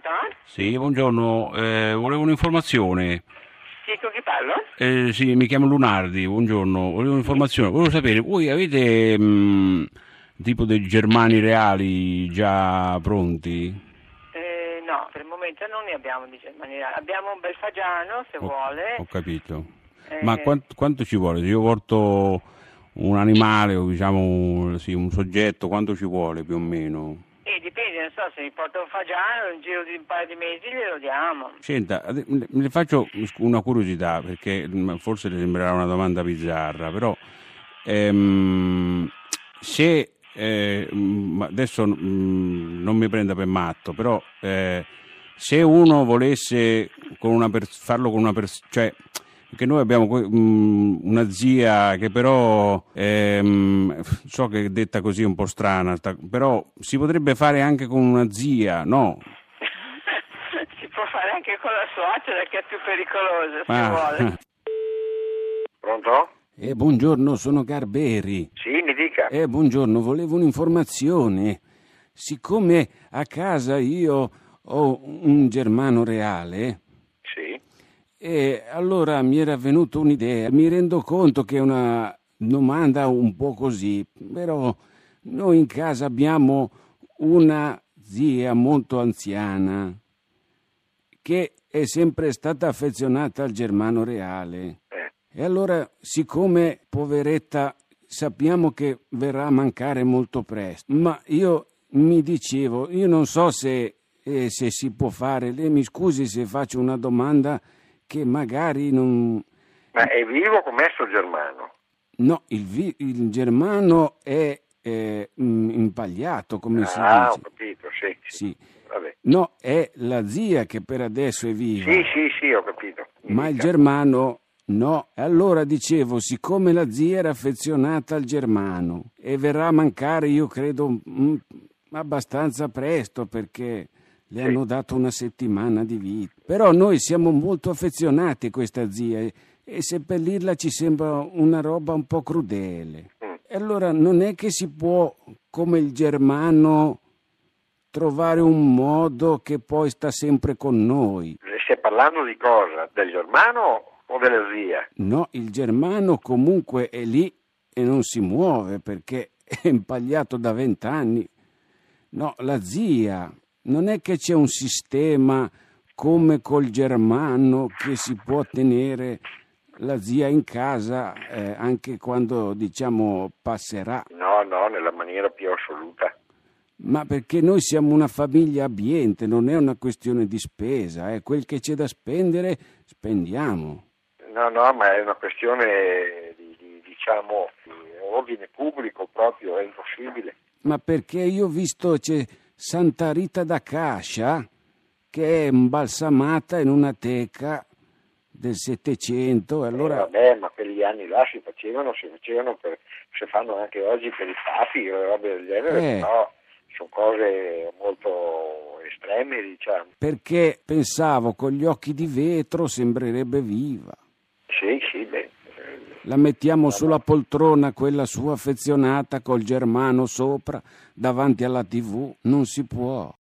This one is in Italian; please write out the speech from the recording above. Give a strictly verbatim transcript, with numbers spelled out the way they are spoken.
Pronto? Sì, buongiorno, eh, volevo un'informazione. Sì, con chi parlo? Eh, sì, mi chiamo Lunardi, buongiorno, volevo un'informazione, volevo sapere, voi avete mh, tipo dei germani reali già pronti? Eh, no, per il momento non ne abbiamo di germani reali, abbiamo un bel fagiano se ho, vuole. Ho capito, eh... ma quant, quanto ci vuole? Se io porto un animale o diciamo sì, un soggetto, quanto ci vuole più o meno? Eh, dipende, non so, se mi porto un fagiano in giro di un paio di mesi glielo diamo. Senta, le faccio una curiosità, perché forse le sembrerà una domanda bizzarra, però ehm, se eh, adesso mh, non mi prenda per matto, però eh, se uno volesse con una farlo con una persona, cioè perché noi abbiamo una zia che però, ehm, so che è detta così un po' strana, però si potrebbe fare anche con una zia, no? Si può fare anche con la suocera che è più pericolosa, se ah. vuole. Pronto? Eh, buongiorno, sono Garberi. Sì, mi dica. Eh, buongiorno, volevo un'informazione. Siccome a casa io ho un germano reale... Sì. E allora mi era venuta un'idea, mi rendo conto che è una domanda un po' così, però noi in casa abbiamo una zia molto anziana che è sempre stata affezionata al germano reale. E allora, siccome poveretta sappiamo che verrà a mancare molto presto, ma io mi dicevo, io non so se, eh, se si può fare, lei mi scusi se faccio una domanda... che magari non... Ma è vivo com'è sto germano? No, il, vi... il germano è eh, impagliato, come ah, si dice. Ah, ho capito, sì. sì. sì. Vabbè. No, è la zia che per adesso è viva. Sì, sì, sì, ho capito. Mi Ma dica. Il germano no. Allora dicevo, siccome la zia era affezionata al germano e verrà a mancare, io credo, mh, abbastanza presto, perché... Le hanno dato una settimana di vita. Però noi siamo molto affezionati a questa zia e, e seppellirla ci sembra una roba un po' crudele. Mm. E allora non è che si può, come il germano, trovare un modo che poi sta sempre con noi. Stai parlando di cosa? Del germano o della zia? No, il germano comunque è lì e non si muove perché è impagliato da vent'anni. No, la zia... Non è che c'è un sistema come col germano che si può tenere la zia in casa eh, anche quando, diciamo, passerà? No, no, nella maniera più assoluta. Ma perché noi siamo una famiglia abbiente, non è una questione di spesa, eh. Quel che c'è da spendere, spendiamo. No, no, ma è una questione di, di diciamo, di ordine pubblico proprio, è impossibile. Ma perché io ho visto... C'è, Santa Rita da Cascia, che è imbalsamata in una teca del Settecento. Allora... Eh, vabbè, ma quegli anni là si facevano, si facevano per, si fanno anche oggi per i papi o robe del genere, eh. Però sono cose molto estreme, diciamo. Perché pensavo con gli occhi di vetro sembrerebbe viva. Sì, sì, beh. La mettiamo sulla poltrona, quella sua affezionata, col germano sopra, davanti alla tivù. Non si può.